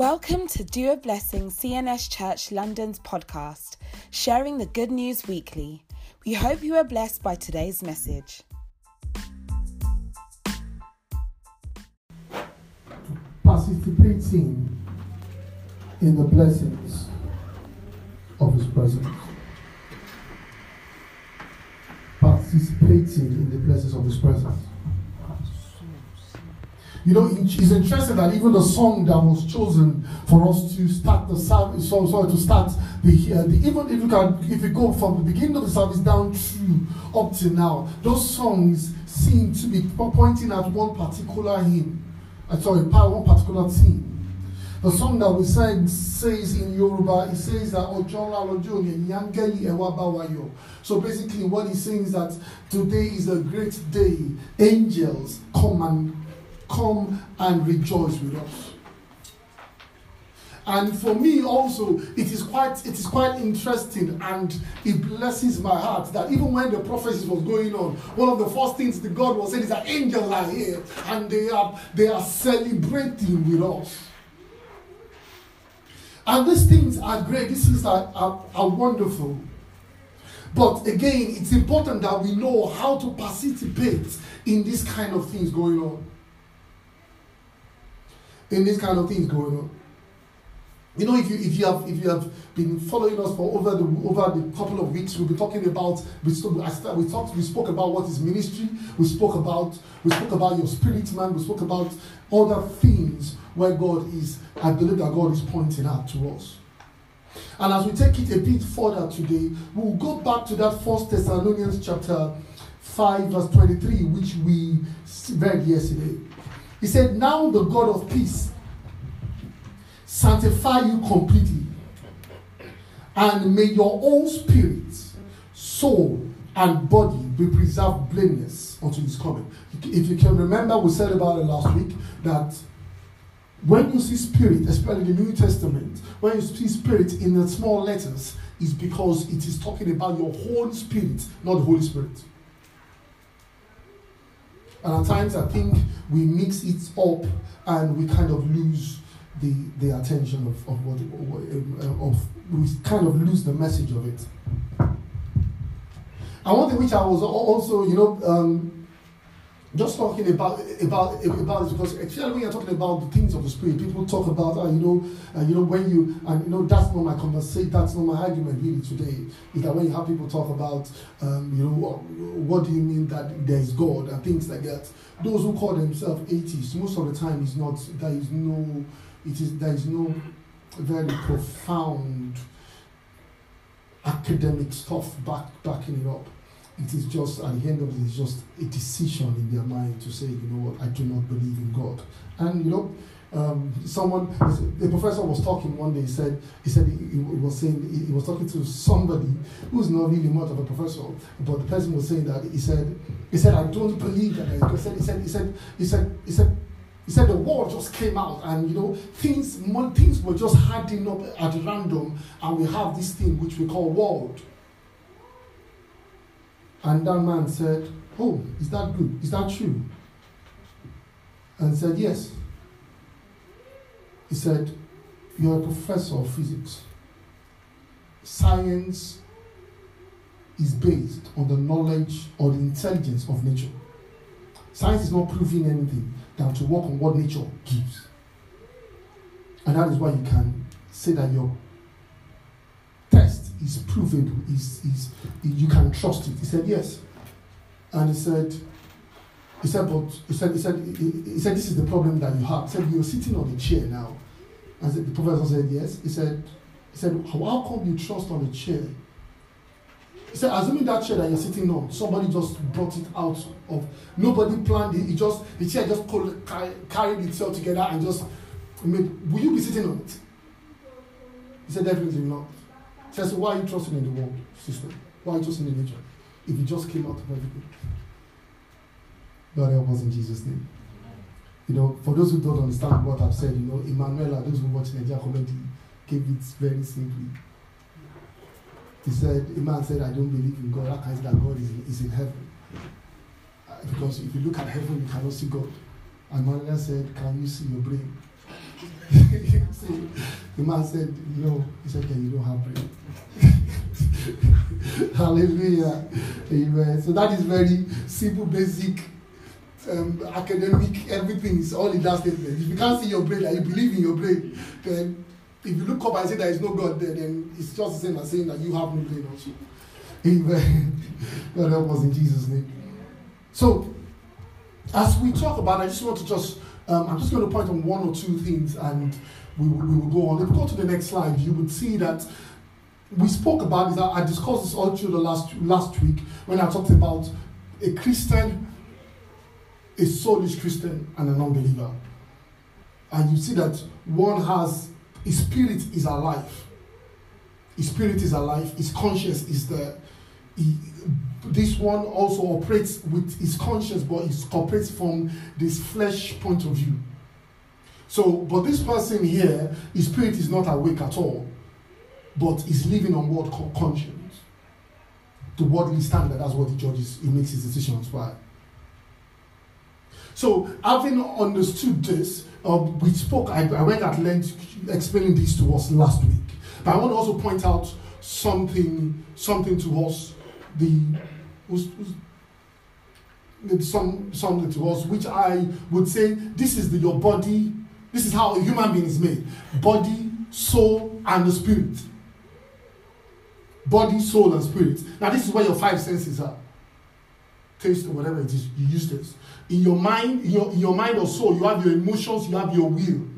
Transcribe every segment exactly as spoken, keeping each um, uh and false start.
Welcome to Do a Blessing C N S Church London's podcast, sharing the good news weekly. We hope you are blessed by today's message. Participating in the blessings of His presence. Participating in the blessings of His presence. You know, it's interesting that even the song that was chosen for us to start the service, so sorry, to start the, uh, the even if you can, if you go from the beginning of the service down to up to now, those songs seem to be pointing at one particular hymn. I'm sorry, one particular theme. The song that we sang says in Yoruba, it says that Ojola Lojo ni Nyangeli Ewa Bawayo. So basically, what he sings that today is a great day. Angels come and come and rejoice with us. And for me also, it is quite it is quite interesting, and it blesses my heart that even when the prophecies was going on, one of the first things that God was saying is that angels are here and they are they are celebrating with us. And these things are great, these things are, are, are wonderful. But again, it's important that we know how to participate in these kind of things going on. In this kind of things going on, you know, if you if you have if you have been following us for over the over the couple of weeks, we'll be talking about we we talked we spoke about what is ministry, we spoke about we spoke about your spirit man, we spoke about other things where God is. I believe that God is pointing out to us, and as we take it a bit further today, we'll go back to that First Thessalonians chapter five verse twenty-three, which we read yesterday. He said, now the God of peace sanctify you completely, and may your own spirit, soul, and body be preserved blameless unto his coming. If you can remember, we said about it last week, that when you see spirit, especially in the New Testament, when you see spirit in the small letters, it's because it is talking about your whole spirit, not the Holy Spirit. And at times, I think we mix it up and we kind of lose the the attention of, of what of, of we kind of lose the message of it. And one thing which I was also, you know, um, just talking about about about is because actually when you're talking about the things of the spirit, people talk about uh, you know uh, you know when you and uh, you know that's not my conversation, that's not my argument really today. Is that when you have people talk about um, you know what, what do you mean that there is God and things like that? Those who call themselves atheists, most of the time, is not. There is no. It is there is no very profound academic stuff back backing it up. It is just at the end of it, it's just a decision in their mind to say, you know what, I do not believe in God. And you know, um, someone, the professor was talking one day. He said, he said he, he was saying he was talking to somebody who's not really much of a professor, but the person was saying that he said, he said, I don't believe that. He said, he said, he said, he said, he said, he said the war just came out, and you know, things, things were just hardening up at random, and we have this thing which we call world. And that man said, oh, is that good? Is that true? And said, yes. He said, you're a professor of physics. Science is based on the knowledge or the intelligence of nature. Science is not proving anything than to work on what nature gives. And that is why you can say that your test is proven, is is you can trust it. He said yes, and he said, he said, but he said, he said, he, he said, this is the problem that you have. He said, you're sitting on a chair now, and said, the professor said yes. He said, he said, how come you trust on a chair? He said, assuming that chair that you're sitting on, somebody just brought it out of, nobody planned it. It just the chair just carried itself together and just made. Will you be sitting on it? He said, definitely not. Says, so why are you trusting in the world system? Why are you trusting in nature? If it just came out of everything. God help us in Jesus' name. You know, for those who don't understand what I've said, you know, Emmanuel and those who watch Nigerian comedy gave it very simply. He said, a man said, I don't believe in God. That means that God is in, is in heaven. Because if you look at heaven, you cannot see God. And Emmanuel said, can you see your brain? See, the man said, no. He said, okay, you don't have bread. Hallelujah. Amen. So that is very simple, basic, um, academic, everything is all in that statement. If you can't see your brain, that you believe in your brain, then if you look up and say there is no God there, then it's just the same as saying that you have no brain also. Amen. God help us in Jesus' name. So, as we talk about, I just want to just, um, I'm just going to point on one or two things and we will, we will go on. If we go to the next slide, you would see that we spoke about this. I discussed this all through the last, last week when I talked about a Christian, a soulish Christian, and a non-believer. And you see that one has, his spirit is alive. His spirit is alive. His conscience is there. He, this one also operates with his conscience, but it operates from this flesh point of view. So, but this person here, his spirit is not awake at all, but is living on what conscience, the worldly standard. That's what he judges. He makes his decisions by. So, having understood this, uh, we spoke. I, I went at length explaining this to us last week. But I want to also point out something, something to us. The was, was, some something to us, which I would say this is the, your body. This is how a human being is made: body, soul, and the spirit. Body, soul, and spirit. Now, this is where your five senses are: taste or whatever it is. You use this in your mind, in your in your mind or soul. You have your emotions. You have your will,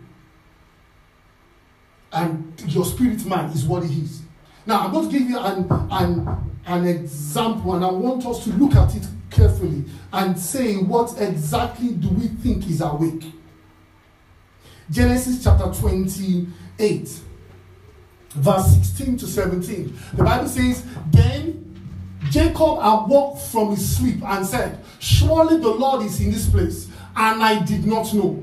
and your spirit man is what it is. Now, I'm going to give you an an. an example, and I want us to look at it carefully and say, what exactly do we think is awake? Genesis chapter twenty-eight, verse sixteen to seventeen. The Bible says, then Jacob awoke from his sleep and said, surely the Lord is in this place, and I did not know.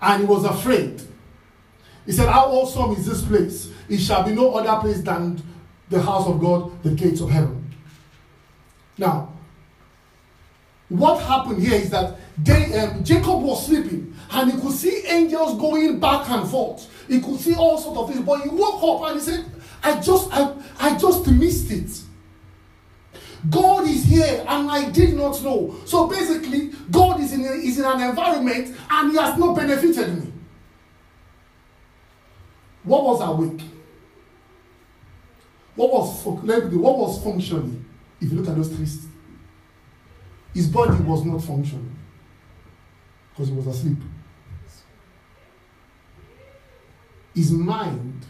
And he was afraid. He said, how awesome is this place? It shall be no other place than the house of God, the gates of heaven. Now, what happened here is that they, um, Jacob was sleeping, and he could see angels going back and forth. He could see all sorts of things, but he woke up and he said, I just, I, I just missed it. God is here, and I did not know. So basically, God is in, a, is in an environment, and he has not benefited me. What was awake? What was, what was functioning? If you look at those three, his body was not functioning because he was asleep. His mind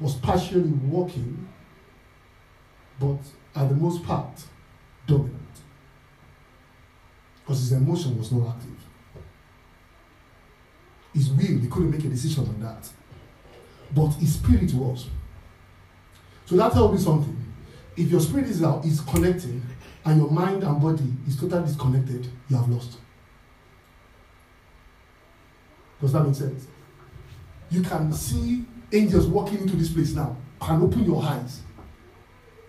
was partially working, but at the most part, dominant, because his emotion was not active. His will, he couldn't make a decision on that, but his spirit was. So that tells me something. If your spirit is out, is connected, and your mind and body is totally disconnected, you have lost. Does that make sense? You can see angels walking into this place now. Can open your eyes.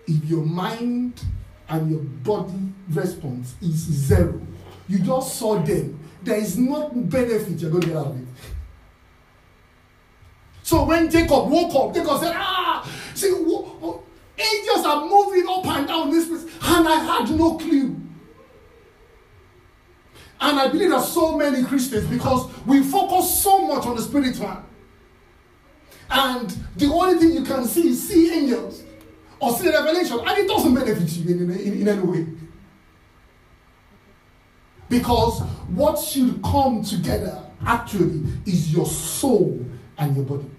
If your mind and your body response is zero, you just saw them. There is no benefit you're going to get out of it. So when Jacob woke up, Jacob said, ah! See, angels are moving up and down this place, and I had no clue. And I believe that so many Christians, because we focus so much on the spirit man, and the only thing you can see is see angels or see revelation, and it doesn't benefit you in, in, in any way. Because what should come together actually is your soul and your body.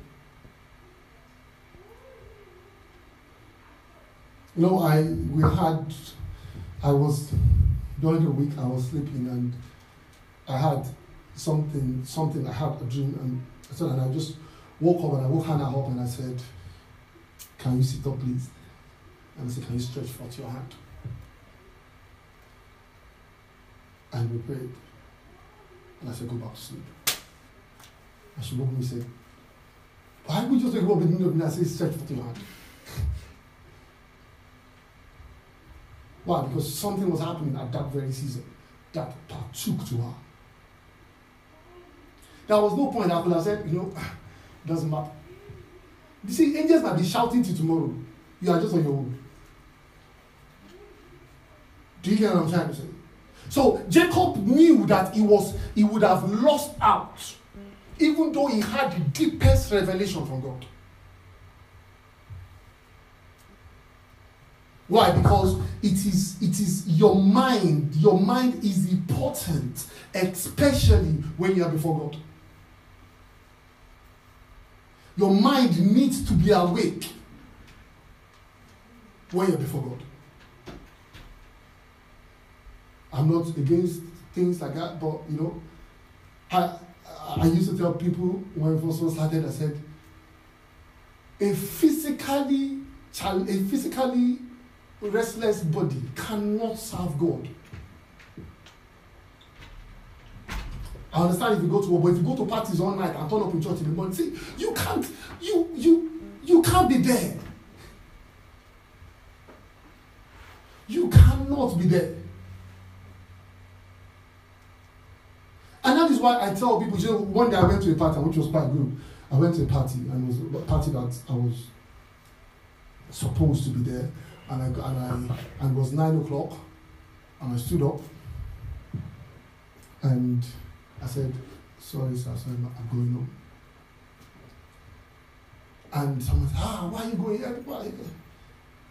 You know, I we had, I was, during the week I was sleeping and I had something, something I had a dream, and so and I just woke up and I woke Hannah up and I said, can you sit up please? And I said, can you stretch out your hand? And we prayed. And I said, go back to sleep. And she woke me and said, why would you just wake up in the middle of the night and say, stretch out your hand? Why? Because something was happening at that very season that partook to her. There was no point. I could have said, you know, it doesn't matter. You see, angels might be shouting to tomorrow. You are just on your own. Do you get what I'm trying to say? So Jacob knew that he was he would have lost out, even though he had the deepest revelation from God. Why? Because it is it is your mind. Your mind is important, especially when you are before God. Your mind needs to be awake when you're before God. I'm not against things like that, but you know, I I used to tell people when I first started, I said, a physically a physically restless body cannot serve God. I understand if you go to work, but if you go to parties all night and turn up in church in the morning, see, you can't, you you you can't be there. You cannot be there. And that is why I tell people, you know, one day I went to a party, which was quite good. I went to a party, and it was a party that I was supposed to be there, and I and I and it was nine o'clock, and I stood up, and I said, sorry, sir, sorry, I'm going home. And someone said, ah, why are you going? Why?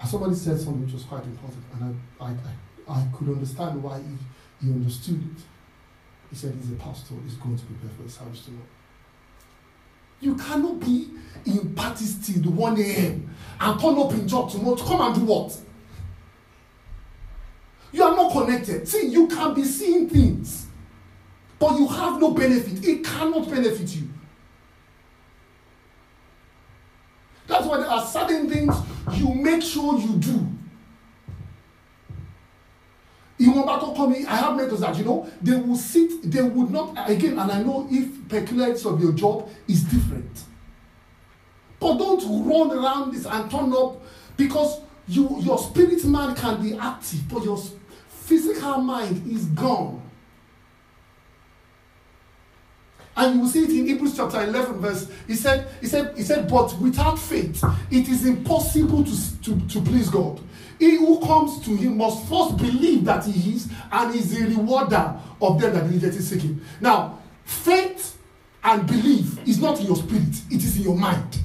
And somebody said something which was quite important, and I, I, I could understand why he, he understood it. He said, he's a pastor, he's going to prepare for the service tomorrow. You cannot be in parties till one a.m. and turn up in church tomorrow to come and do what? You are not connected. See, you can be seeing things, but you have no benefit. It cannot benefit you. That's why there are certain things you make sure you do. In one battle coming, I have mentors that, you know, they will sit, they would not, again, and I know if peculiarities of your job is different. But don't run around this and turn up, because you your spirit man can be active, but your physical mind is gone. And you will see it in Hebrews chapter eleven, verse. He said, he said, he said, but without faith, it is impossible to, to, to please God. He who comes to him must first believe that he is, and is the rewarder of them that diligently seek him. Now, faith and belief is not in your spirit, it is in your mind.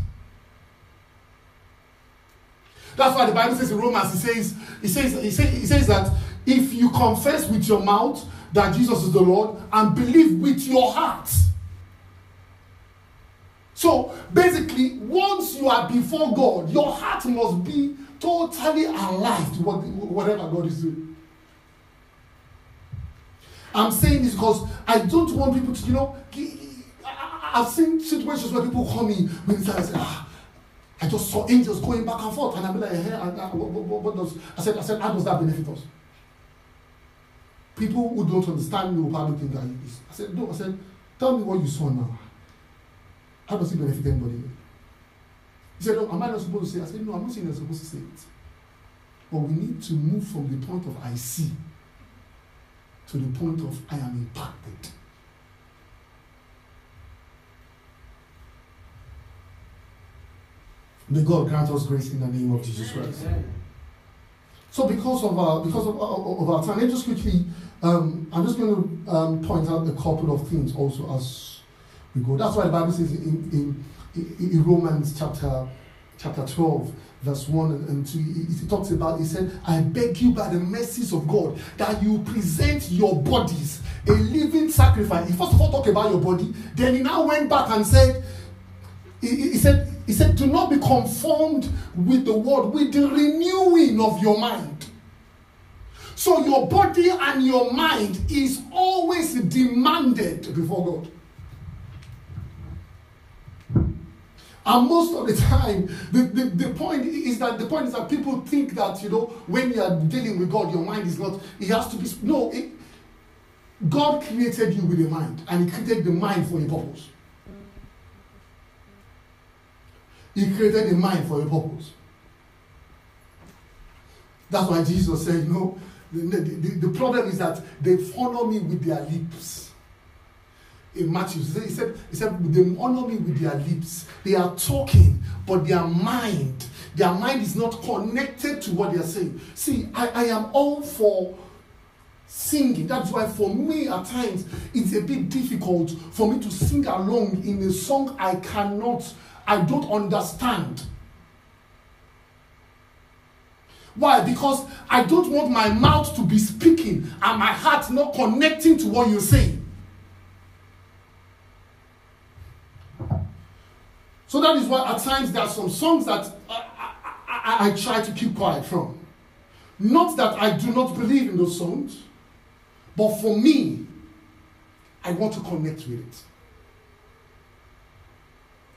That's why the Bible says in Romans, it says, it says, it says, it says that if you confess with your mouth that Jesus is the Lord and believe with your heart. So basically, once you are before God, your heart must be totally alive to what, whatever God is doing. I'm saying this because I don't want people to, you know, I've seen situations where people call me and say, ah, I just saw angels going back and forth, and I'm like, hey, I, I, what, what, what does, I said, I said, how does that benefit us? People who don't understand me will probably think that it is. I said, no, I said, tell me what you saw now. How does it benefit anybody? He said, no, am I not supposed to say it? I said, no, I'm not saying you're supposed to say it. But we need to move from the point of I see to the point of I am impacted. May God grant us grace in the name of Jesus Christ. So because of our because of our, of our time, let's just quickly, um, I'm just going to um, point out a couple of things also as we go. That's why the Bible says in, in, in Romans chapter chapter twelve, verse one and two, it, it talks about, it said, I beg you by the mercies of God that you present your bodies a living sacrifice. He first of all talked about your body, then he now went back and said, he, he said, He said, do not be conformed with the world, with the renewing of your mind. So your body and your mind is always demanded before God. And most of the time, the, the, the point is that the point is that people think that, you know, when you are dealing with God, your mind is not, it has to be, no, it, God created you with a mind, and he created the mind for a purpose. He created a mind for a purpose. That's why Jesus said, you know, the, the, the problem is that they follow me with their lips. in Matthew. He said, he said, they honor me with their lips. They are talking, but their mind, their mind is not connected to what they are saying. See, I, I am all for singing. That's why for me at times it's a bit difficult for me to sing along in a song I cannot, I don't understand. Why? Because I don't want my mouth to be speaking and my heart not connecting to what you're saying. So that is why at times there are some songs that I, I, I, I try to keep quiet from. Not that I do not believe in those songs, but for me, I want to connect with it.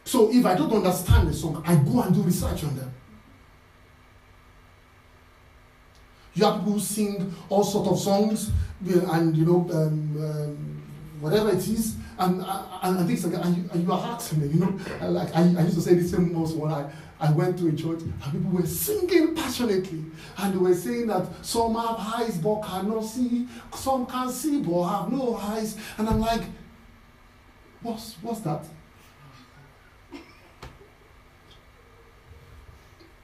So if I don't understand the song, I go and do research on them. You have people who sing all sorts of songs and, you know, um, um, whatever it is, and, and, and things like that, and you, and you are asking them, you know. Like I, I used to say this same most when I, I went to a church, and people were singing passionately, and they were saying that some have eyes but cannot see, some can see but have no eyes, and I'm like, what's, what's that?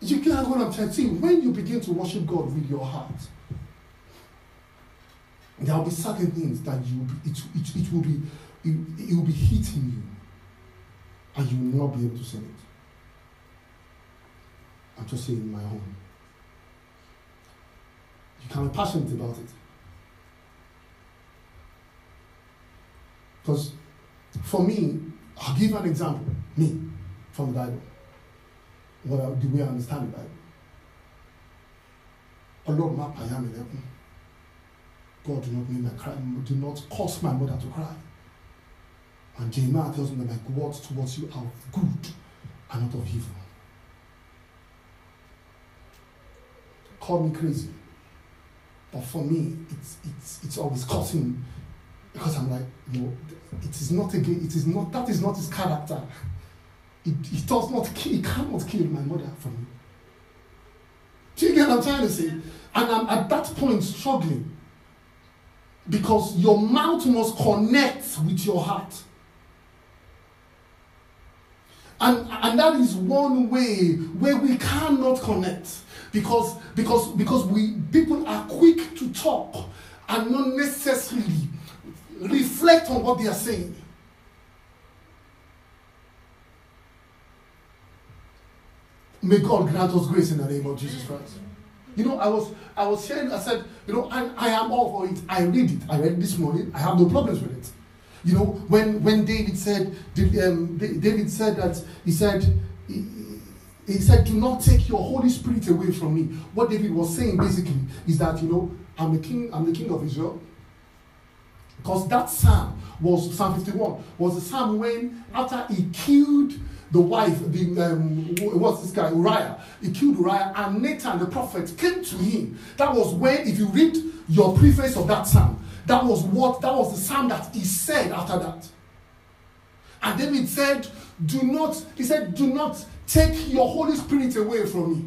You can't go and tell. See, when you begin to worship God with your heart, there will be certain things that you it it, it will be it, it will be hitting you, and you will not be able to say it. I'm just saying my own. You can be passionate about it, because for me, I'll give an example. Me from the Bible. What I, the way I understand the Bible. Lord, I am in heaven. God do not make my cry, do not cause my mother to cry. And Jeremiah tells me that my words towards you are of good and not of evil. Call me crazy, but for me, it's it's it's always causing, because I'm like, no, it is not again. It is not that is not his character. It, it does not kill, it cannot kill my mother from me. Do you get what I'm trying to say? And I'm at that point struggling, because your mouth must connect with your heart. And, and that is one way where we cannot connect, because, because, because we people are quick to talk and not necessarily reflect on what they are saying. May God grant us grace in the name of Jesus Christ. You know, I was I was hearing, I said, you know, and I am all for it. I read it. I read it this morning. I have no problems with it. You know, when when David said, um, David said that he said he, he said, do not take your Holy Spirit away from me. What David was saying basically is that, you know, I'm the king. I'm the king of Israel. Because that psalm was Psalm fifty-one. Was the psalm when after he killed. The wife, the, um, what's this guy, Uriah? He killed Uriah, and Nathan, the prophet, came to him. That was when, if you read your preface of that psalm, that was what, that was the psalm that he said after that. And David said, do not, he said, do not take your Holy Spirit away from me.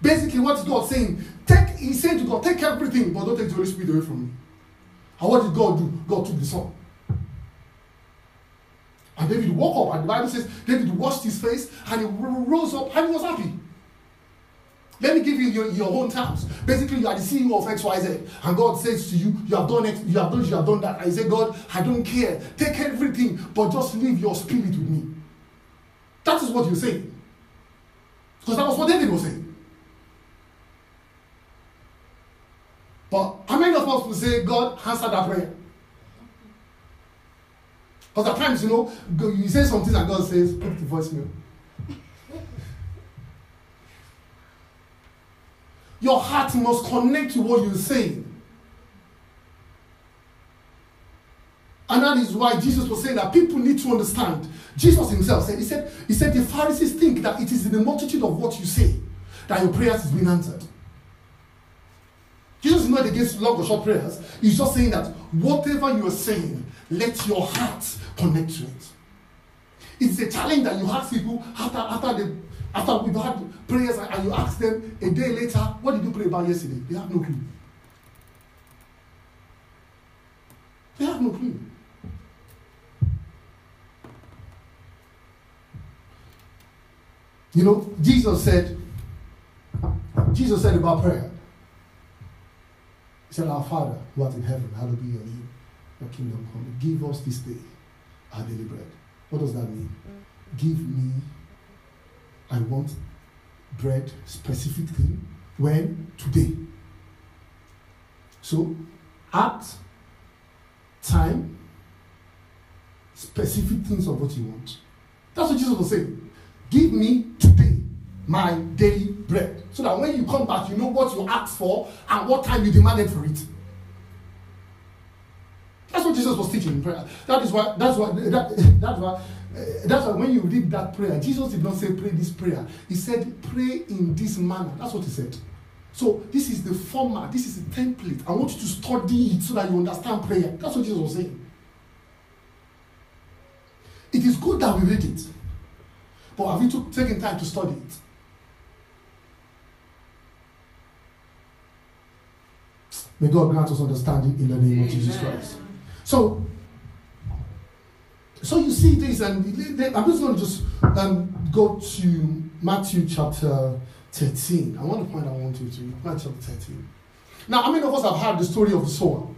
Basically, what God saying, take, he said to God, take everything, but don't take the Holy Spirit away from me. And what did God do? God took the Son. And David woke up, and the Bible says David washed his face and he rose up and he was happy. Let me give you your, your own terms. Basically, you are the C E O of X Y Z, and God says to you, you have done it, you have done, you have done that. I say, God, I don't care. Take everything, but just leave your spirit with me. That is what you're saying. Because that was what David was saying. But how many of us will say, God, answer that prayer? Because at times, you know, you say something and God says, put the voicemail. Your heart must connect to what you're saying. And that is why Jesus was saying that people need to understand. Jesus himself said, he said, he said the Pharisees think that it is in the multitude of what you say that your prayers is being answered. Jesus is not against long or short prayers. He's just saying that whatever you are saying, let your heart connect to it. It's a challenge that you ask people after after the after we've had prayers, and you ask them a day later, what did you pray about yesterday? They have no clue. They have no clue. You know, Jesus said, Jesus said about prayer. He said, "Our Father who art in heaven, hallowed be your name. Your kingdom come. Give us this day our daily bread." What does that mean? Give me, I want bread specifically when? Today. So, at time, specific things of what you want. That's what Jesus was saying. Give me today my daily bread. So that when you come back, you know what you asked for and what time you demanded for it. That's what Jesus was teaching in prayer. That is why, that's why, that, that's why, uh, that's why when you read that prayer, Jesus did not say pray this prayer. He said pray in this manner. That's what he said. So this is the format, this is the template. I want you to study it so that you understand prayer. That's what Jesus was saying. It is good that we read it, but have you took, taken time to study it? May God grant us understanding in the name Amen. Of Jesus Christ. So, so you see this, and I'm just going to just um, go to Matthew chapter thirteen. I want to point out one to you. Matthew chapter thirteen. Now, how many of us have heard the story of the sower?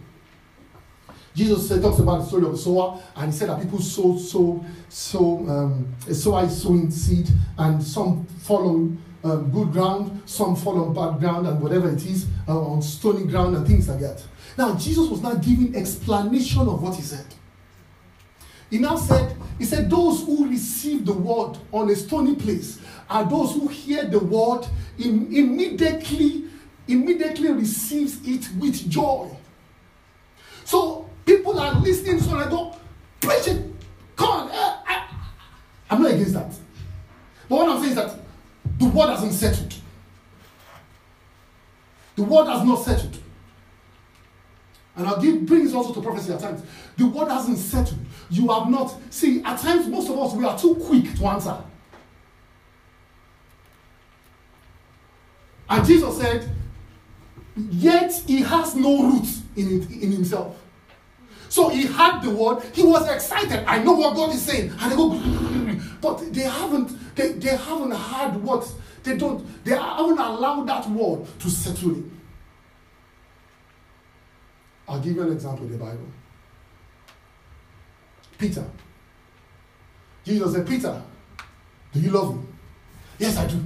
Jesus said, talks about the story of the sower, and he said that people sow, sow, sow, um, a sower is sowing seed, and some fall on um, good ground, some fall on bad ground, and whatever it is, uh, on stony ground, and things like that. Now, Jesus was not giving explanation of what he said. He now said, he said, those who receive the word on a stony place are those who hear the word in, immediately, immediately receives it with joy. So, people are listening, so I don't preach it. Come on. I, I, I'm not against that. But what I'm saying is that the word hasn't settled. The word has not settled. And I'll give brings also to prophecy at times. The word hasn't settled. You have not. See, at times, most of us, we are too quick to answer. And Jesus said, yet he has no root in, it, in himself. So he had the word. He was excited. I know what God is saying. And they go, but they haven't, they, they haven't had what they don't, they haven't allowed that word to settle in. I'll give you an example in the Bible. Peter. Jesus said, Peter, do you love me? Yes, I do.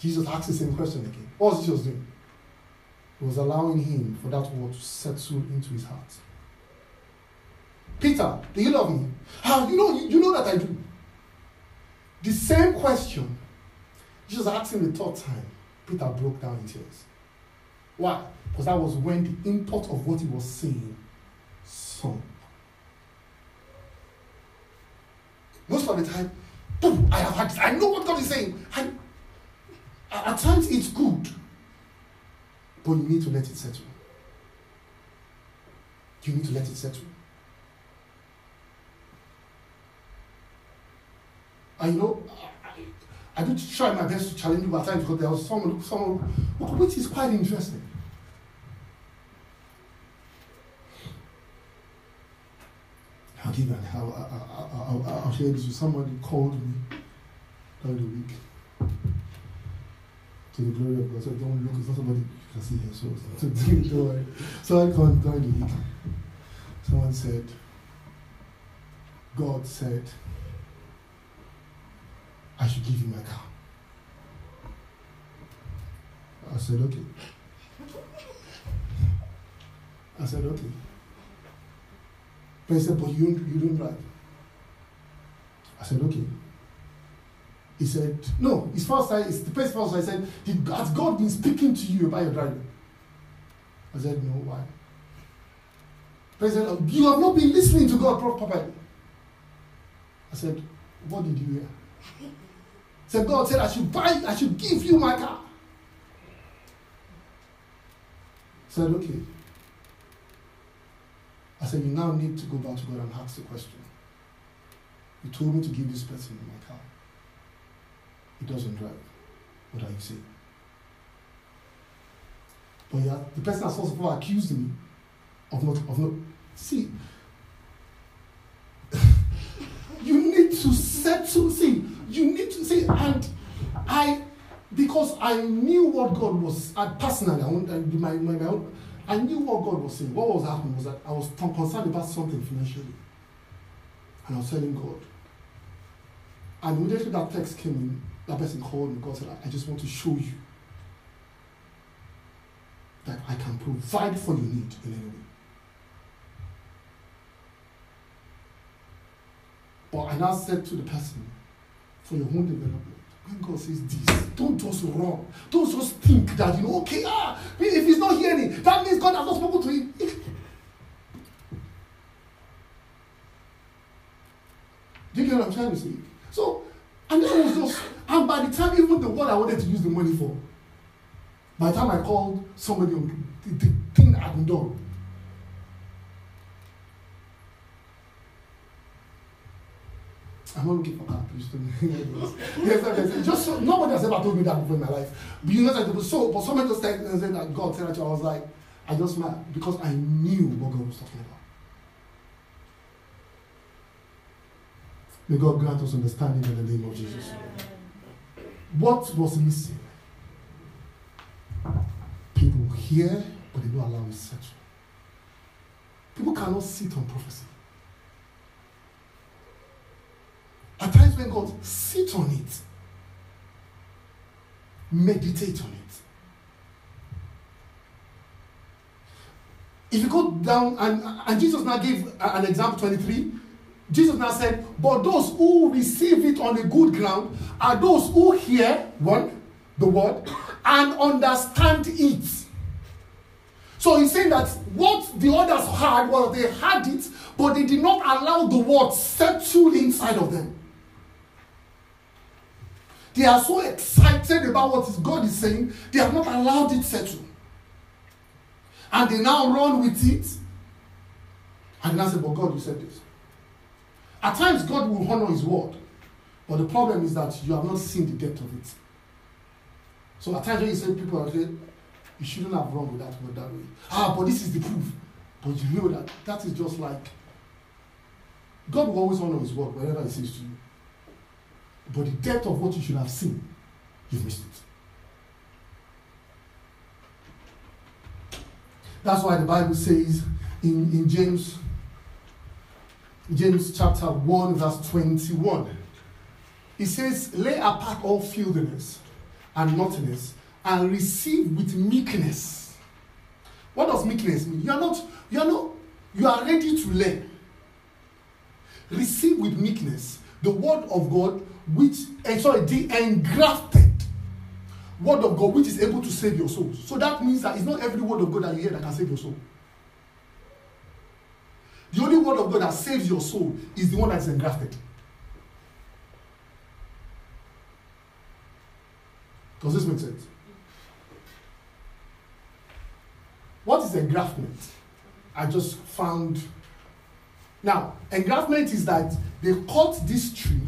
Jesus asked the same question again. What was Jesus doing? He was allowing him for that word to settle into his heart. Peter, do you love me? Ah, you know, you, you know that I do. The same question, Jesus asked him the third time. Peter broke down in tears. Why? Because that was when the import of what he was saying sunk. Most of the time, boom, I have had this. I know what God is saying. I, at times it's good. But you need to let it settle. You need to let it settle. I know, I, I, I do try my best to challenge you at times because there was someone, someone which is quite interesting. I'll give an, I'll, I'll, I'll, I'll share this with somebody who called me during the week. To the glory of God. So don't look, it's not somebody you can see here, so don't worry. So I can't go in the week. Someone said, God said, I should give you my car. I said, okay. I said, okay. But he said, but you, you don't drive. I said, okay. He said, no, it's first I it's the place first I said, Did, has God been speaking to you about your driving? I said, no, why? He said, you have not been listening to God properly. I said, what did you hear? He said, God said I should buy, I should give you my car. I said, okay. I said, you now need to go back to God and ask the question. You told me to give this person my car. It doesn't drive. What are you saying? But yeah, the person has also accused me of not of not see. You need to settle. See, You need to see, and I, because I knew what God was, I personally, I, my, my, my own, I knew what God was saying. What was happening was that I was concerned about something financially. And I was telling God. And immediately that text came in, that person called me, God said, I just want to show you that I can provide for your need in any way. But I now said to the person, for your own development, when God says this, don't just run. Don't just think that, you know, okay, ah, if he's not hearing, that means God has not spoken to him. Do you get what I'm trying to say? So, and then it was just, and by the time, even the word I wanted to use the money for, by the time I called somebody, the, the thing had been done. I'm not looking for that, please don't. Just so, nobody has ever told me that before in my life. But you know that so, but somebody just said that God said that I was like, I just mad because I knew what God was talking about. May God grant us understanding in the name of Jesus. What was missing? People hear, but they don't allow it settle. People cannot sit on prophecy. At times when God sit on it, meditate on it. If you go down, and, and Jesus now gave an example, twenty-three, Jesus now said, but those who receive it on a good ground are those who hear, one, the word, and understand it. So he's saying that what the others had was well, they had it, but they did not allow the word settle inside of them. They are so excited about what God is saying, they have not allowed it settle. And they now run with it. And now say, but God, you said this. At times, God will honor his word. But the problem is that you have not seen the depth of it. So at times when you say people are saying, you shouldn't have run with that word that way. Ah, but this is the proof. But you know that that is just like, God will always honor his word wherever he says to you. But the depth of what you should have seen, you've missed it. That's why the Bible says in, in James, James chapter one, verse twenty-one, it says, lay apart all filthiness and naughtiness and receive with meekness. What does meekness mean? You are not, you are not, you are ready to learn. Receive with meekness the word of God, which, and sorry, the engrafted word of God, which is able to save your soul. So that means that it's not every word of God that you hear that can save your soul. The only word of God that saves your soul is the one that is engrafted. Does this make sense? What is engraftment? I just found. Now, engraftment is that they cut this tree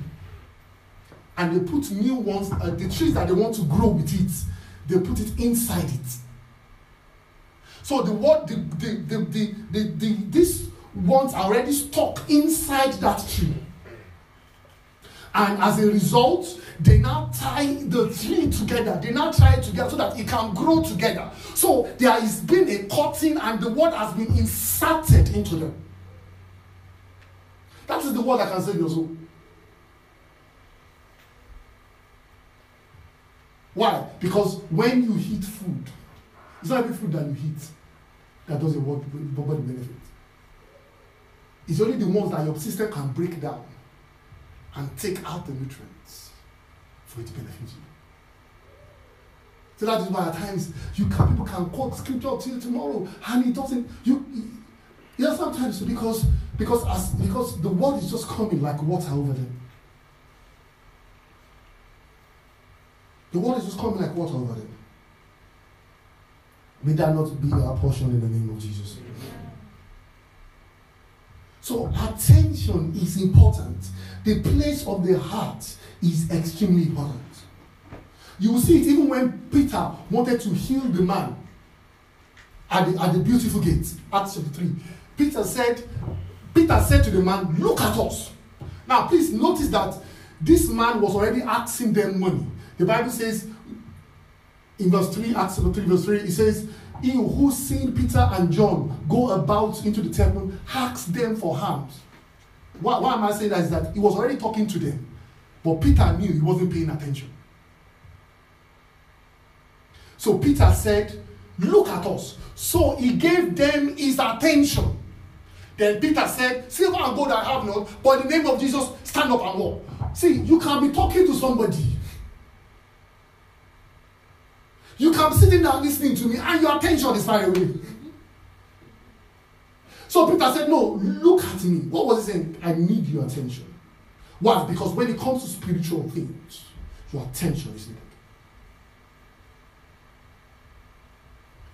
and they put new ones, uh, the trees that they want to grow with it, they put it inside it. So the what the the the the, the, the these ones are already stuck inside that tree. And as a result, they now tie the tree together. They now tie it together so that it can grow together. So there has been a cutting and the word has been inserted into them. That is the word that can save your soul. Why? Because when you eat food, it's not every food that you eat that does a body benefit. It's only the ones that your system can break down and take out the nutrients for it to benefit you. So that is why at times you can, people can quote scripture till tomorrow and it doesn't. You, you know, sometimes because because as because the word is just coming like water over them. The word is just coming like water over them. May that not be our portion in the name of Jesus. So attention is important. The place of the heart is extremely important. You will see it even when Peter wanted to heal the man at the, at the beautiful gate, Acts chapter three. Peter said, Peter said to the man, look at us. Now please notice that This man was already asking them money. The Bible says, in verse three, Acts three, verse three, it says, "He who seen Peter and John go about into the temple, asked them for alms." Why, why am I saying that? Is that he was already talking to them, but Peter knew he wasn't paying attention. So Peter said, "Look at us." So he gave them his attention. Then Peter said, "Silver and gold I have not, but in the name of Jesus, stand up and walk." See, you can be talking to somebody. You can be sitting down listening to me and your attention is far away. So Peter said, "No, look at me." What was he saying? I need your attention. Why? Because when it comes to spiritual things, your attention is needed.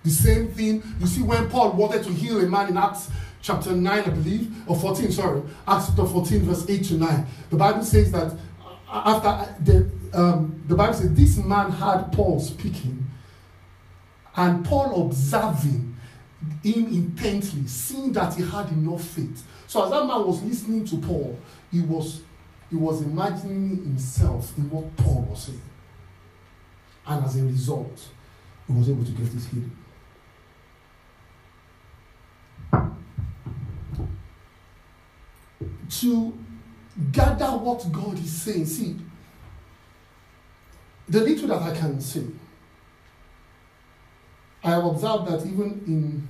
The same thing, you see, when Paul wanted to heal a man in Acts chapter nine, I believe, or fourteen, sorry, Acts chapter fourteen, verse eight to nine. The Bible says that after the, um, the Bible says this man had Paul speaking, and Paul observing him intently, seeing that he had enough faith. So as that man was listening to Paul, he was, he was imagining himself in what Paul was saying. And as a result, he was able to get his healing. To gather what God is saying. See, the little that I can say, I have observed that even in,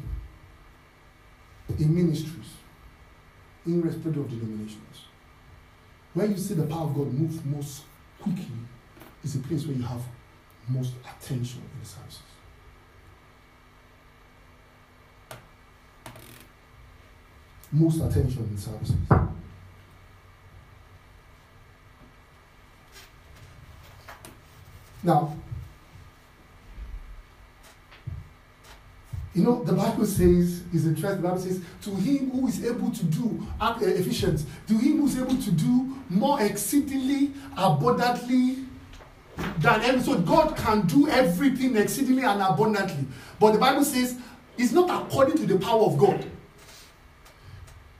in ministries, in respect of denominations, where you see the power of God move most quickly is a place where you have most attention in the services. Most attention in services. Now, you know, the Bible says, is interesting, the Bible says, to him who is able to do, uh, Ephesians, to him who is able to do more exceedingly, abundantly than everything. So God can do everything exceedingly and abundantly. But the Bible says, it's not according to the power of God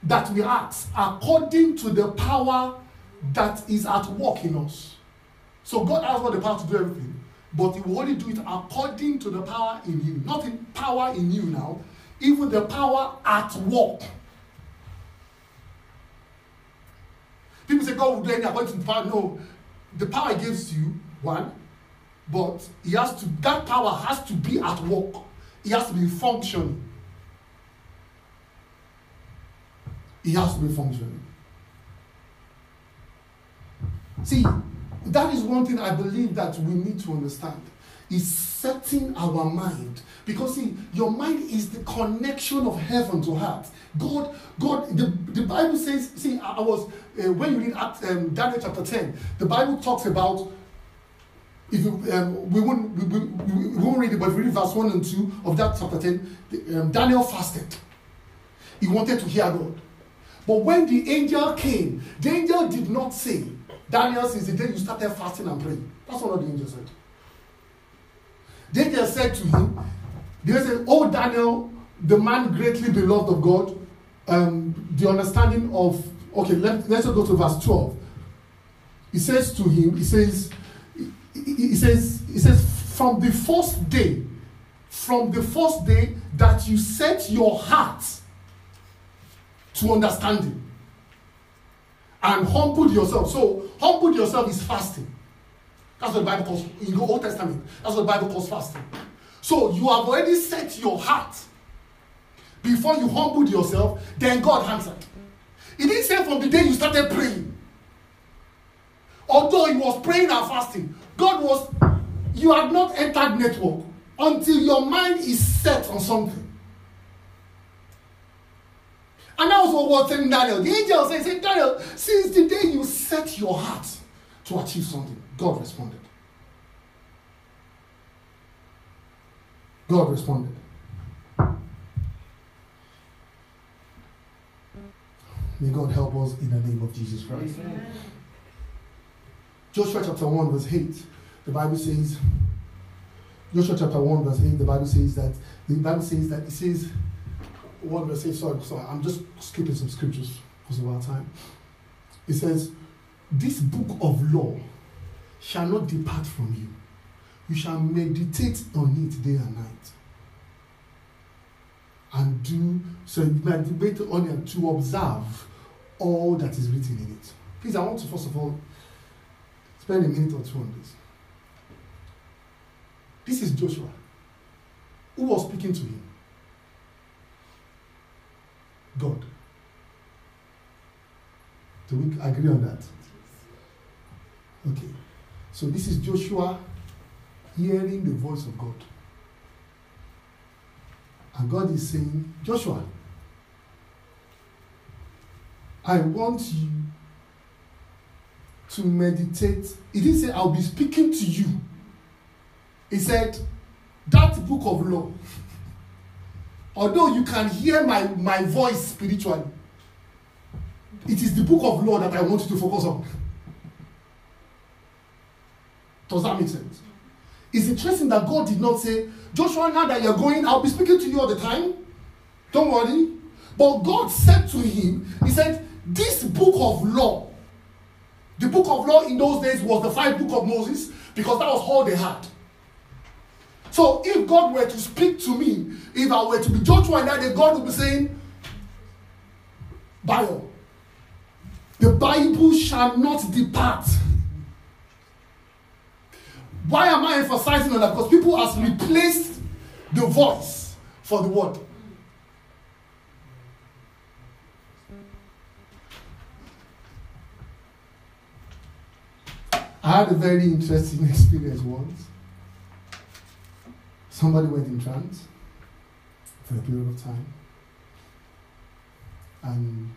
that we ask, according to the power that is at work in us. So God has not the power to do everything, but he will only do it according to the power in you. Not in power in you now, even the power at work. People say God will do anything according to the power. No, the power he gives you, one, but he has to, that power has to be at work. It has to be functioning. It has to be functioning. See, that is one thing I believe that we need to understand, is setting our mind. Because see, your mind is the connection of heaven to heart. God, God, the, the Bible says, see, I was, uh, when you read Acts, um, Daniel chapter ten, the Bible talks about, if you, um, we, won't, we, we, we won't read it, but if we read verse one and two of that chapter ten, the, um, Daniel fasted. He wanted to hear God. But when the angel came, the angel did not say, "Daniel, since the day you started fasting and praying." That's not what the angel said. The angel said to him, they said, "Oh, Daniel, the man greatly beloved of God, um, the understanding of..." Okay, let, let's go to verse twelve. He says to him, he says, he says, he says, "From the first day, from the first day that you set your heart to understanding and humbled yourself." So, humbled yourself is fasting. That's what the Bible calls, in the Old Testament, that's what the Bible calls fasting. So, you have already set your heart. Before you humbled yourself, then God answered. It didn't say from the day you started praying. Although he was praying and fasting, God was, you had not entered network until your mind is set on something. And that was what was telling Daniel. The angel said, said, "Daniel, since the day you set your heart to achieve something," God responded. God responded. May God help us in the name of Jesus Christ. Amen. Joshua chapter one verse eight, the Bible says, Joshua chapter one verse eight, the Bible says that, the Bible says that, it says, What did I say? Sorry, sorry, I'm just skipping some scriptures because of our time. It says, this book of law shall not depart from you. You shall meditate on it day and night. And do, so meditate on it to observe all that is written in it. Please, I want to first of all spend a minute or two on this. This is Joshua, who was speaking to him? God. Do we agree on that? Okay. So this is Joshua hearing the voice of God. And God is saying, Joshua, I want you to meditate. He didn't say, I'll be speaking to you. He said, that book of law, although you can hear my, my voice spiritually, it is the book of law that I want you to focus on. Does that make sense? It's interesting that God did not say, Joshua, now that you're going, I'll be speaking to you all the time. Don't worry. But God said to him, he said, this book of law, the book of law in those days was the five book of Moses, because that was all they had. So if God were to speak to me, if I were to be Joshua that day, God would be saying, Bible, the Bible shall not depart. Why am I emphasizing on that? Because people have replaced the voice for the word. I had a very interesting experience once. Somebody went in trance for a period of time. And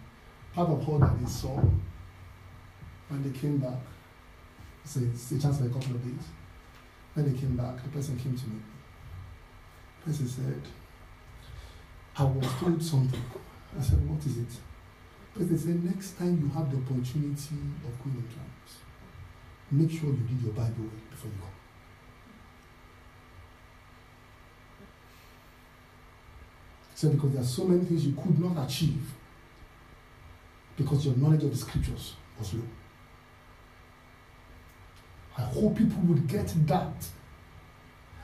part of all that they saw, when they came back, so it's a chance for a couple of days. When they came back, the person came to me. The person said, I was told something. I said, what is it? The person said, next time you have the opportunity of going in trance, make sure you read your Bible well before you come. So because there are so many things you could not achieve because your knowledge of the scriptures was low. I hope people would get that.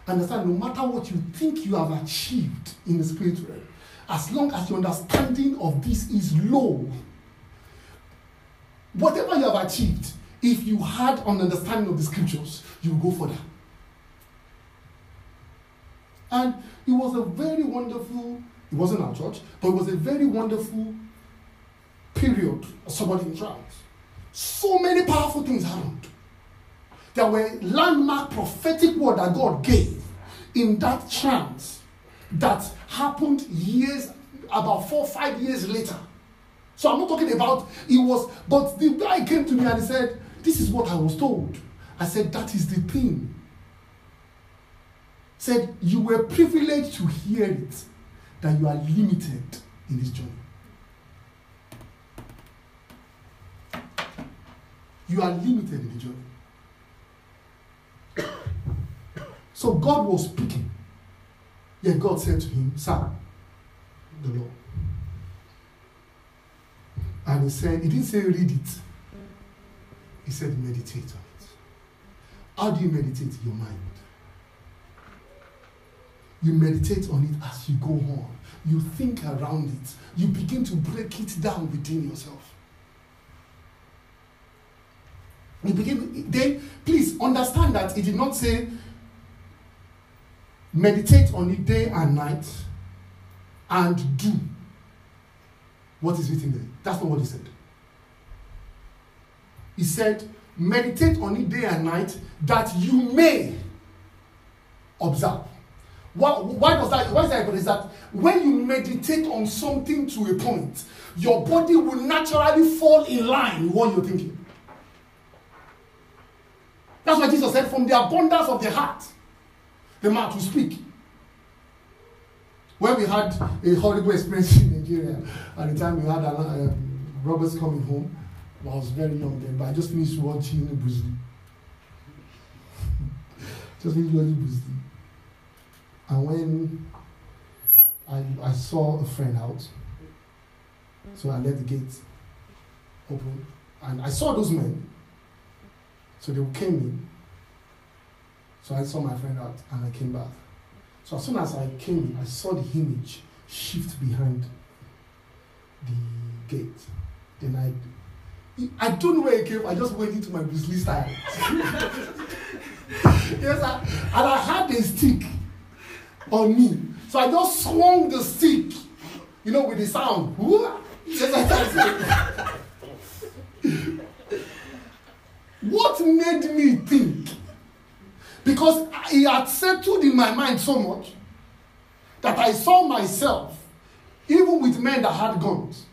Understand, no matter what you think you have achieved in the spirit realm, as long as your understanding of this is low, whatever you have achieved, if you had an understanding of the scriptures, you will go further. And it was a very wonderful, it wasn't our church, but it was a very wonderful period of somebody in trials. So many powerful things happened. There were landmark prophetic words that God gave in that trance that happened years, about four, five years later. So I'm not talking about, it was, but the guy came to me and he said, this is what I was told. I said, that is the thing. Said, you were privileged to hear it, that you are limited in this journey. You are limited in the journey. So God was speaking. Yet God said to him, sir, the law. And he said, he didn't say read it. He said meditate on it. How do you meditate? Your mind. You meditate on it as you go on. You think around it. You begin to break it down within yourself. You begin, then please understand that he did not say, meditate on it day and night and do what is written there. That's not what he said. He said, meditate on it day and night that you may observe. Why, why does that? Why is that? Because that when you meditate on something to a point, your body will naturally fall in line with what you're thinking. That's why Jesus said, from the abundance of the heart, the mouth will speak. When we had a horrible experience in Nigeria, at the time we had uh, Roberts coming home, well, I was very young then, but I just finished watching Bruce Lee. just finished watching Bruce Lee. And when I, I saw a friend out, so I let the gate open, and I saw those men, So they came in. So I saw my friend out and I came back. So as soon as I came in, I saw the image shift behind the gate. Then I, I don't know where it came. I just went into my Bruce Lee style. Yes, I, and I had a stick on me. So I just swung the stick, you know, with the sound. What made me think? Because he had settled in my mind so much that I saw myself, even with men that had guns.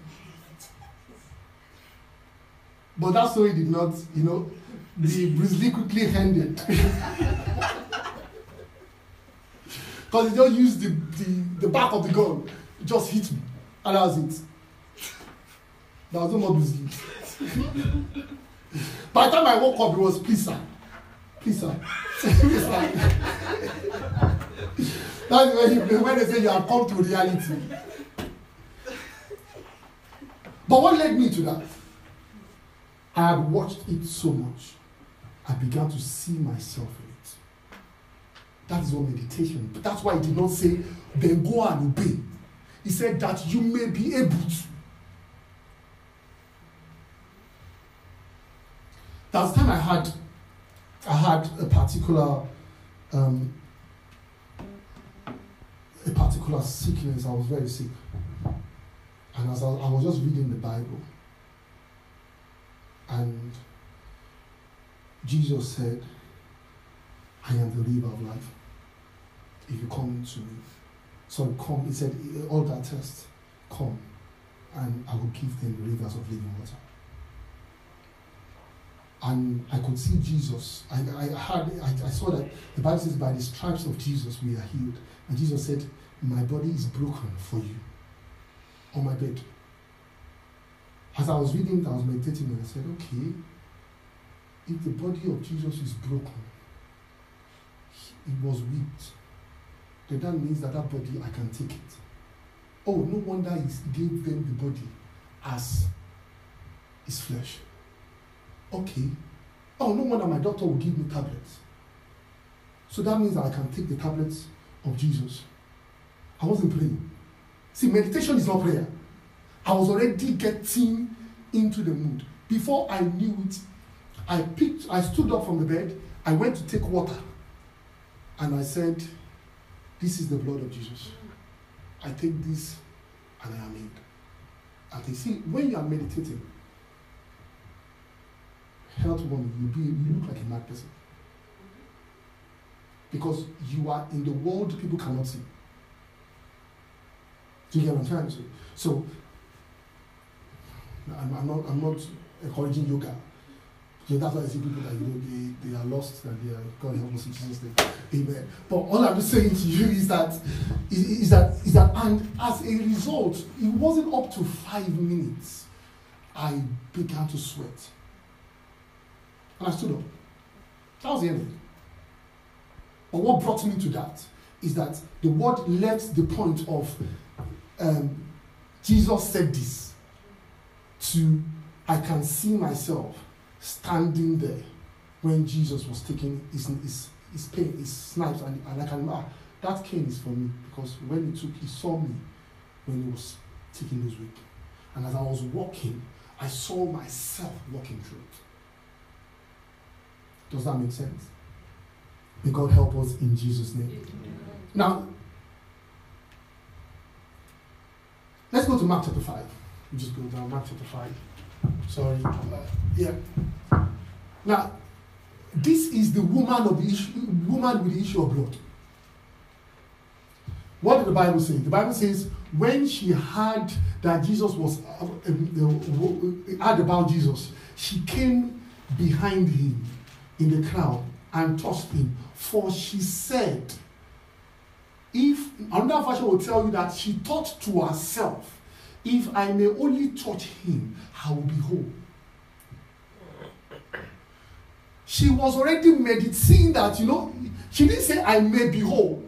But that's why he did not, you know, the Bruce Lee quickly handed. Because he just used the, the, the back of the gun, it just hit me, and that was it. There was no more Bruce Lee. By the time I woke up, it was please, sir. Please, sir. Please, sir. That's when, you, when they say you have come to reality. But what led me to that? I had watched it so much, I began to see myself in it. That is what meditation. But that's why it did not say, then go and obey. It said that you may be able to. That's time I had, I had a particular, um, a particular sickness. I was very sick, and as I, I was just reading the Bible, and Jesus said, "I am the river of life. If you come to me, so come." He said, "All that thirst, come, and I will give them the rivers of living water." And I could see Jesus. I I had I, I saw that the Bible says, by the stripes of Jesus we are healed. And Jesus said, my body is broken for you on my bed. As I was reading, I was meditating, and I said, okay, if the body of Jesus is broken, it was whipped, then that means that that body, I can take it. Oh, no wonder he gave them the body as his flesh. Okay, oh, no wonder my doctor will give me tablets. So that means that I can take the tablets of Jesus. I wasn't praying. See, meditation is not prayer. I was already getting into the mood. Before I knew it, I picked, I stood up from the bed, I went to take water, and I said, this is the blood of Jesus. I take this, and I am healed. And they see, when you are meditating, health woman, you, be, you look like a mad person. Because you are in the world people cannot see. Do you get what I'm trying to say? So, I'm, I'm, not, I'm not encouraging yoga. So that's why I see people that, you know, they, they are lost and they are, God help us in Jesus' name. Amen. But all I'm just saying to you is that, is, is that, is that, and as a result, it wasn't up to five minutes, I began to sweat. And I stood up. That was the end of it. But what brought me to that is that the word left the point of um, Jesus said this to, I can see myself standing there when Jesus was taking his, his, his pain, his snipes, and, and I can, ah, that cane is for me, because when he took, he saw me when he was taking those whips. And as I was walking, I saw myself walking through it. Does that make sense? May God help us in Jesus' name. Amen. Now, let's go to Mark chapter five. We just go down Mark chapter five. Sorry. Yeah. Now, this is the woman of the issue, woman with the issue of blood. What did the Bible say? The Bible says when she heard that Jesus was uh, uh, heard about Jesus, she came behind him in the crowd and touched him, for she said, if another version will tell you that she thought to herself, if I may only touch him, I will be whole. She was already meditating that, you know, she didn't say I may be whole.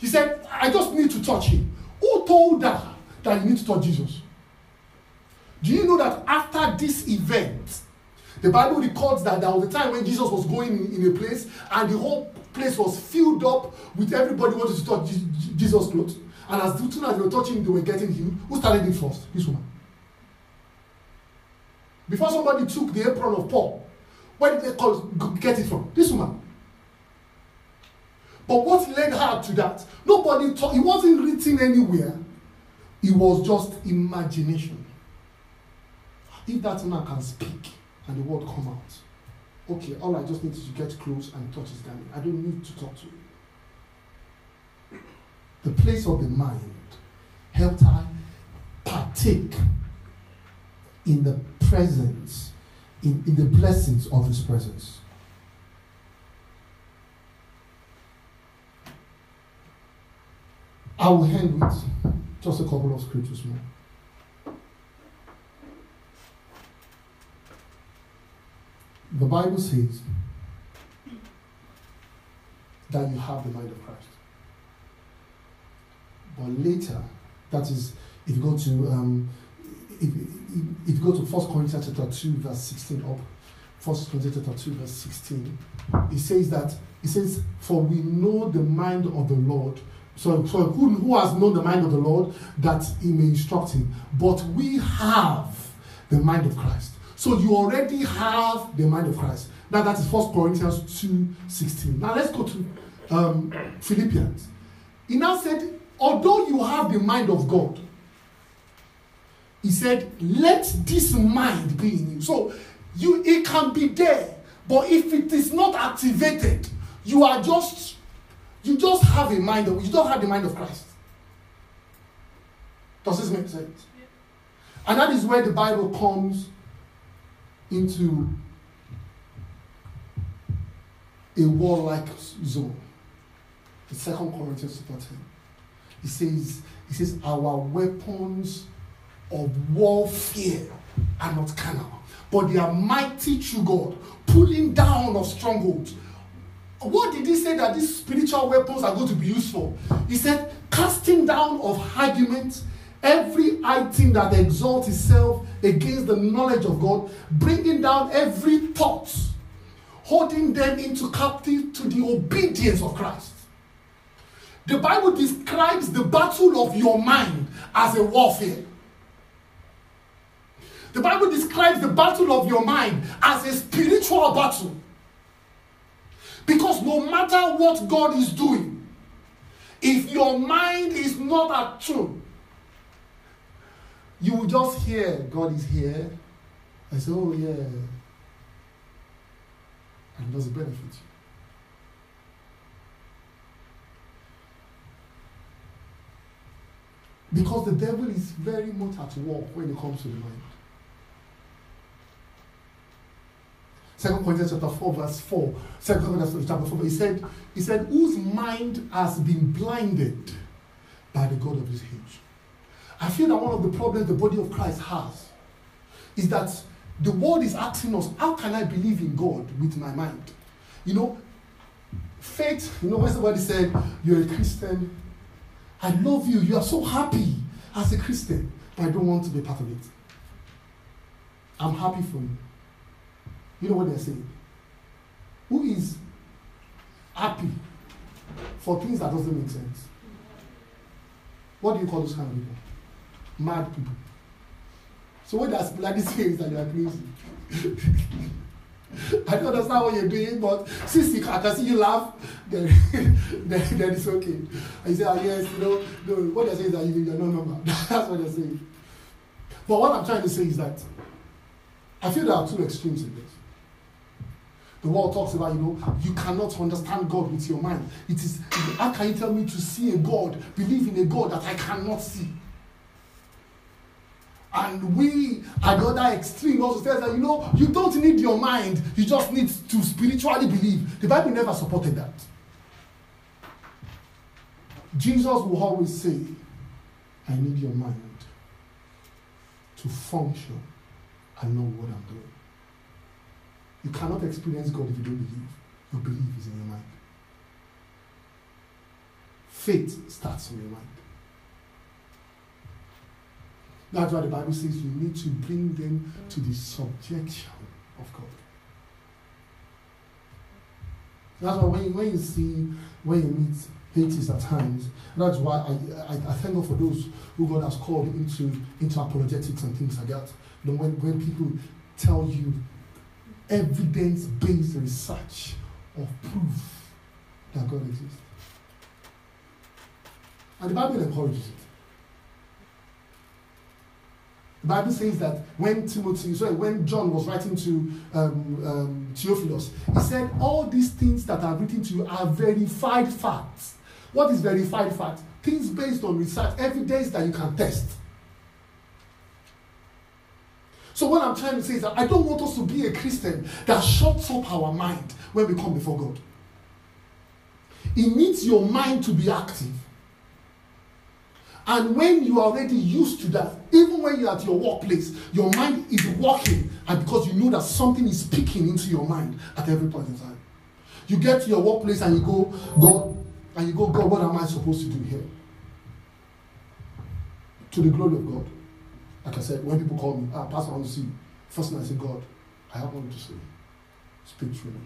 She said, I just need to touch him. Who told her that you need to touch Jesus? Do you know that after this event, The Bible records that there was a time when Jesus was going in a place and the whole place was filled up with everybody wanting to touch Jesus' clothes. And as soon as they were touching him, they were getting him. Who started it first? This woman. Before somebody took the apron of Paul, where did they get it from? This woman. But what led her to that? Nobody taught. It wasn't written anywhere. It was just imagination. If that man can speak and the word come out, okay, all I just need is to get close and touch his garment. I don't need to talk to you. The place of the mind helped her partake in the presence, in, in the blessings of his presence. I will end with just a couple of scriptures more. The Bible says that you have the mind of Christ. But later, that is, if you go to um, if, if you go to First Corinthians chapter two, verse sixteen up, First Corinthians chapter two, verse sixteen, it says that it says, for we know the mind of the Lord. So, so who, who has known the mind of the Lord that he may instruct him? But we have the mind of Christ. So you already have the mind of Christ. Now that is First Corinthians two sixteen. Now let's go to um, Philippians. He now said, although you have the mind of God, he said, let this mind be in you. So you, it can be there, but if it is not activated, you are just, you just have a mind of, you don't have the mind of Christ. Does this make sense? And that is where the Bible comes into a warlike zone. The Second Corinthians chapter ten. It says, it says, our weapons of warfare are not carnal, but they are mighty through God, pulling down of strongholds. What did he say that these spiritual weapons are going to be used for? He said, casting down of arguments, every item that exalts itself against the knowledge of God, bringing down every thought, holding them into captive to the obedience of Christ. The Bible describes the battle of your mind as a warfare. The Bible describes the battle of your mind as a spiritual battle. Because no matter what God is doing, if your mind is not at tune, you will just hear, God is here. I say, oh yeah. And it doesn't benefit you. Because the devil is very much at war when it comes to the mind. Second Corinthians chapter four, verse four. Second Corinthians chapter four, he said, he said, whose mind has been blinded by the God of this age. I feel that one of the problems the body of Christ has is that the world is asking us, how can I believe in God with my mind? You know, faith, you know, when somebody said, you're a Christian, I love you, you are so happy as a Christian, but I don't want to be part of it. I'm happy for you. You know what they're saying? Who is happy for things that doesn't make sense? What do you call those kind of people? Mad people. So what that's bloody saying is that you are crazy. I don't understand what you're doing, but since I can see you laugh, then, then, then it's okay. And you say, oh, yes, no, no. What they're saying is that you're not normal. That's what they're saying. But what I'm trying to say is that I feel there are two extremes in this. The world talks about, you know, you cannot understand God with your mind. It is, how can you tell me to see a God, believe in a God that I cannot see? And we, at the other extreme, also says that, you know, you don't need your mind, you just need to spiritually believe. The Bible never supported that. Jesus will always say, I need your mind to function. I know what I'm doing. You cannot experience God if you don't believe. Your belief is in your mind. Faith starts in your mind. That's why the Bible says you need to bring them to the subjection of God. That's why when, when you see, when you meet atheists at times, and that's why I, I, I thank God for those who God has called into, into apologetics and things like that. You know, when, when people tell you evidence-based research of proof that God exists. And the Bible encourages it. The Bible says that when Timothy, sorry, when John was writing to um, um, Theophilus, he said, all these things that are written to you are verified facts. What is verified fact? Things based on research, evidence that you can test. So what I'm trying to say is that I don't want us to be a Christian that shuts up our mind when we come before God. It needs your mind to be active. And when you are already used to that, even when you're at your workplace, your mind is working, and because you know that something is speaking into your mind at every point in time. You get to your workplace and you go, God, and you go, God, what am I supposed to do here? To the glory of God. Like I said, when people call me, ah, Pastor, I want to see you. First thing I say, God, I have one to say. Speak through me.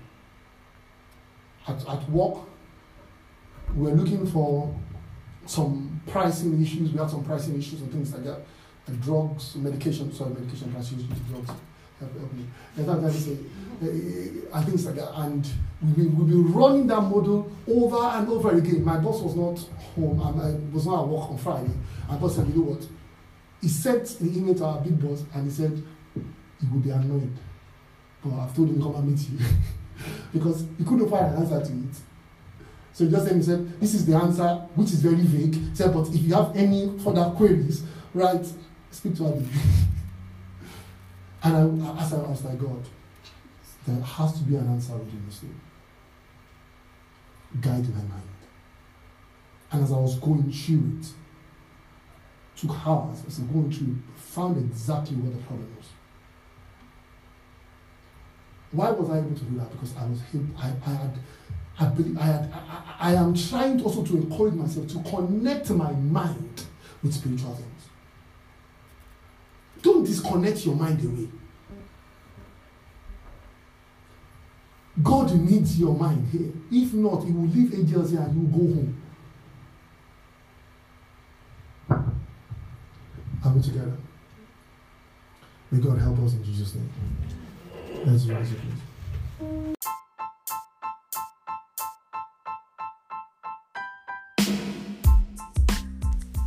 At, at work, we're looking for some pricing issues, we had some pricing issues and things like that. And drugs, medication, sorry, medication prices, drugs, help, help me. And that, that is a, and things like that. And we will be running that model over and over again. My boss was not home, and I was not at work on Friday. And boss said, you know what? He sent an email to our big boss and he said, he will be annoyed. But I've told him, come and meet you. Because he couldn't find an answer to it. So he just said, he said, this is the answer, which is very vague. He said, but if you have any further queries, right, speak to Abby. And I, as I was like, God, there has to be an answer within this thing. Guide my mind. And as I was going through it, it took hours, as I was going through it, found exactly what the problem was. Why was I able to do that? Because I was him, I, I had... I, believe, I, had, I, I am trying also to encourage myself to connect my mind with spiritual things. Don't disconnect your mind away. God needs your mind here. If not, He will leave angels here and you will go home. Are we together? May God help us in Jesus' name. Let's rise up, please.